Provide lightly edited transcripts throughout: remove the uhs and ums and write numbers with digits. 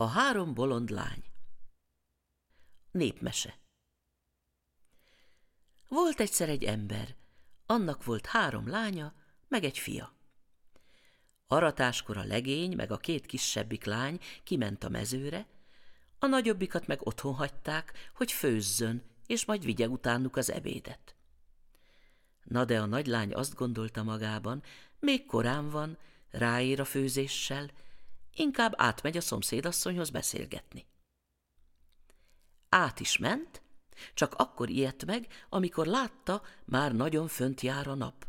A három bolond lány. Népmese. Volt egyszer egy ember, annak volt 3 lánya, meg egy fia. Aratáskor a legény, meg a 2 kisebbik lány kiment a mezőre, a nagyobbikat meg otthon hagyták, hogy főzzön, és majd vigye utánuk az ebédet. Na de a nagylány azt gondolta magában, még korán van, ráér a főzéssel, inkább átmegy a szomszédasszonyhoz beszélgetni. Át is ment, csak akkor ijedt meg, amikor látta, már nagyon fönt jár a nap.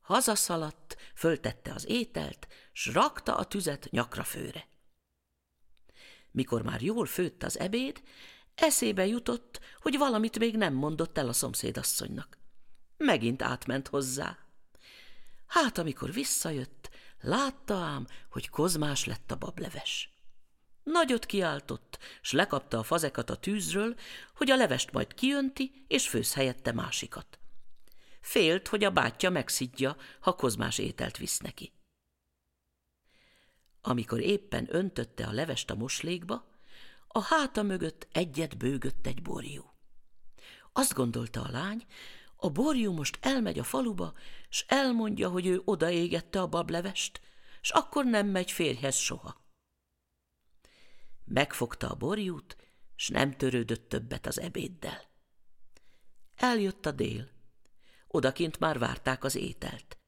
Hazaszaladt, föltette az ételt, s rakta a tüzet nyakra főre. Mikor már jól főtt az ebéd, eszébe jutott, hogy valamit még nem mondott el a szomszédasszonynak. Megint átment hozzá. Hát, amikor visszajött, látta ám, hogy kozmás lett a bableves. Nagyot kiáltott, s lekapta a fazekat a tűzről, hogy a levest majd kiönti, és főz helyette másikat. Félt, hogy a bátyja megszidja, ha kozmás ételt visz neki. Amikor éppen öntötte a levest a moslékba, a háta mögött egyet bőgött egy borjú. Azt gondolta a lány, a borjú most elmegy a faluba, s elmondja, hogy ő odaégette a bablevest, s akkor nem megy férjhez soha. Megfogta a borjút, s nem törődött többet az ebéddel. Eljött a dél. Odakint már várták az ételt.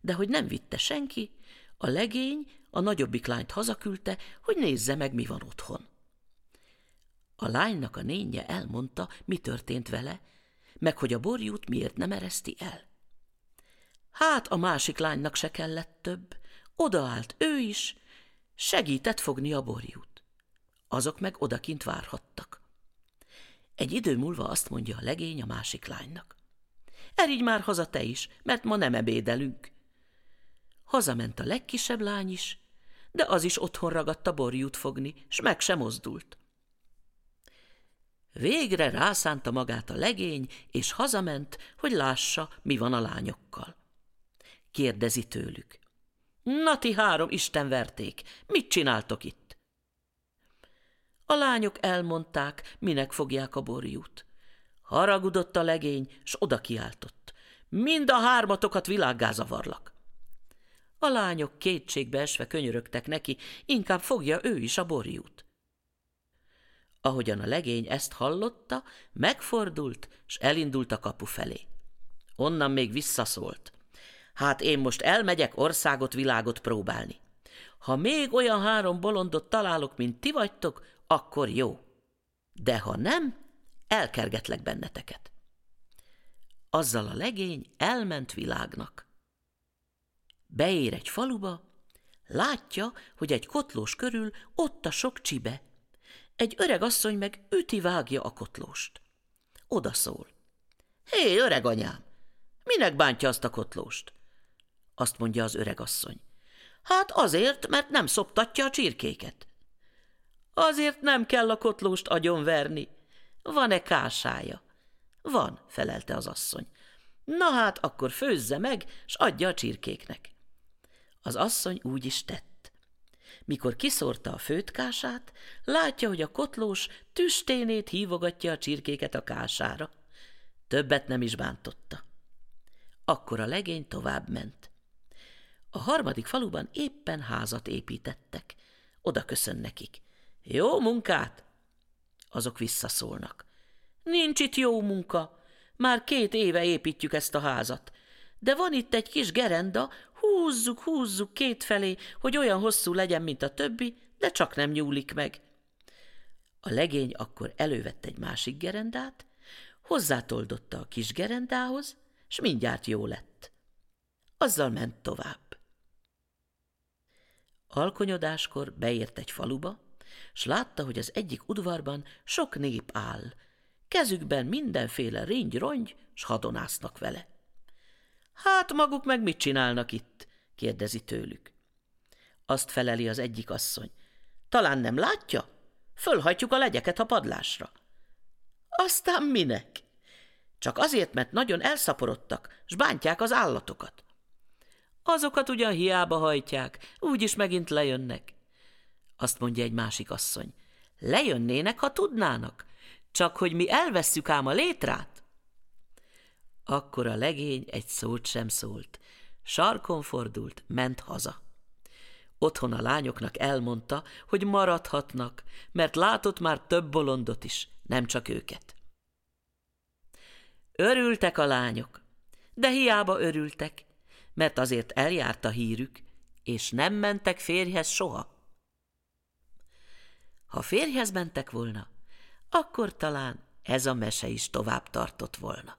De hogy nem vitte senki, a legény a nagyobbik lányt hazaküldte, hogy nézze meg, mi van otthon. A lánynak a nénye elmondta, mi történt vele, meg hogy a borjút miért nem ereszti el. Hát a másik lánynak se kellett több, odaállt ő is, segített fogni a borjút. Azok meg odakint várhattak. Egy idő múlva azt mondja a legény a másik lánynak: Erigy már haza te is, mert ma nem ebédelünk. Hazament a legkisebb lány is, de az is otthon ragadt a borjút fogni, s meg sem mozdult. Végre rászánta magát a legény, és hazament, hogy lássa, mi van a lányokkal. Kérdezi tőlük: Na ti 3 istenverték, mit csináltok itt? A lányok elmondták, minek fogják a borjút. Haragudott a legény, s oda kiáltott: Mind a 3-atokat világgá zavarlak. A lányok kétségbe esve könyörögtek neki, inkább fogja ő is a borjút. Ahogyan a legény ezt hallotta, megfordult, s elindult a kapu felé. Onnan még visszaszólt: Hát én most elmegyek országot, világot próbálni. Ha még olyan 3 bolondot találok, mint ti vagytok, akkor jó. De ha nem, elkergetlek benneteket. Azzal a legény elment világnak. Beér egy faluba, látja, hogy egy kotlós körül ott a sok csibe. Egy öreg asszony meg üti-vágja a kotlóst. Oda szól: Hé, öreg anyám, minek bántja azt a kotlóst? Azt mondja az öreg asszony: Hát azért, mert nem szoptatja a csirkéket. Azért nem kell a kotlóst agyonverni. Van-e kásája? Van, felelte az asszony. Na hát, akkor főzze meg, s adja a csirkéknek. Az asszony úgy is tett. Mikor kiszórta a főtkását, látja, hogy a kotlós tüsténét hívogatja a csirkéket a kására. Többet nem is bántotta. Akkor a legény tovább ment. A 3. faluban éppen házat építettek. Oda köszön nekik: Jó munkát! Azok visszaszólnak: Nincs itt jó munka. Már 2 éve építjük ezt a házat. De van itt egy kis gerenda, húzzuk kétfelé, hogy olyan hosszú legyen, mint a többi, de csak nem nyúlik meg. A legény akkor elővett egy másik gerendát, hozzátoldotta a kis gerendához, s mindjárt jó lett. Azzal ment tovább. Alkonyodáskor beért egy faluba, s látta, hogy az egyik udvarban sok nép áll. Kezükben mindenféle ringy-rongy, s hadonásznak vele. Hát maguk meg mit csinálnak itt? kérdezi tőlük. Azt feleli az egyik asszony: Talán nem látja? Fölhajtjuk a legyeket a padlásra. Aztán minek? Csak azért, mert nagyon elszaporodtak, s bántják az állatokat. Azokat ugyan hiába hajtják, úgyis megint lejönnek. Azt mondja egy másik asszony. Lejönnének, ha tudnának, csak hogy mi elvesszük ám a létrát. Akkor a legény egy szót sem szólt. Sarkon fordult, ment haza. Otthon a lányoknak elmondta, hogy maradhatnak, mert látott már több bolondot is, nem csak őket. Örültek a lányok, de hiába örültek, mert azért eljárt a hírük, és nem mentek férjhez soha. Ha férjhez mentek volna, akkor talán ez a mese is tovább tartott volna.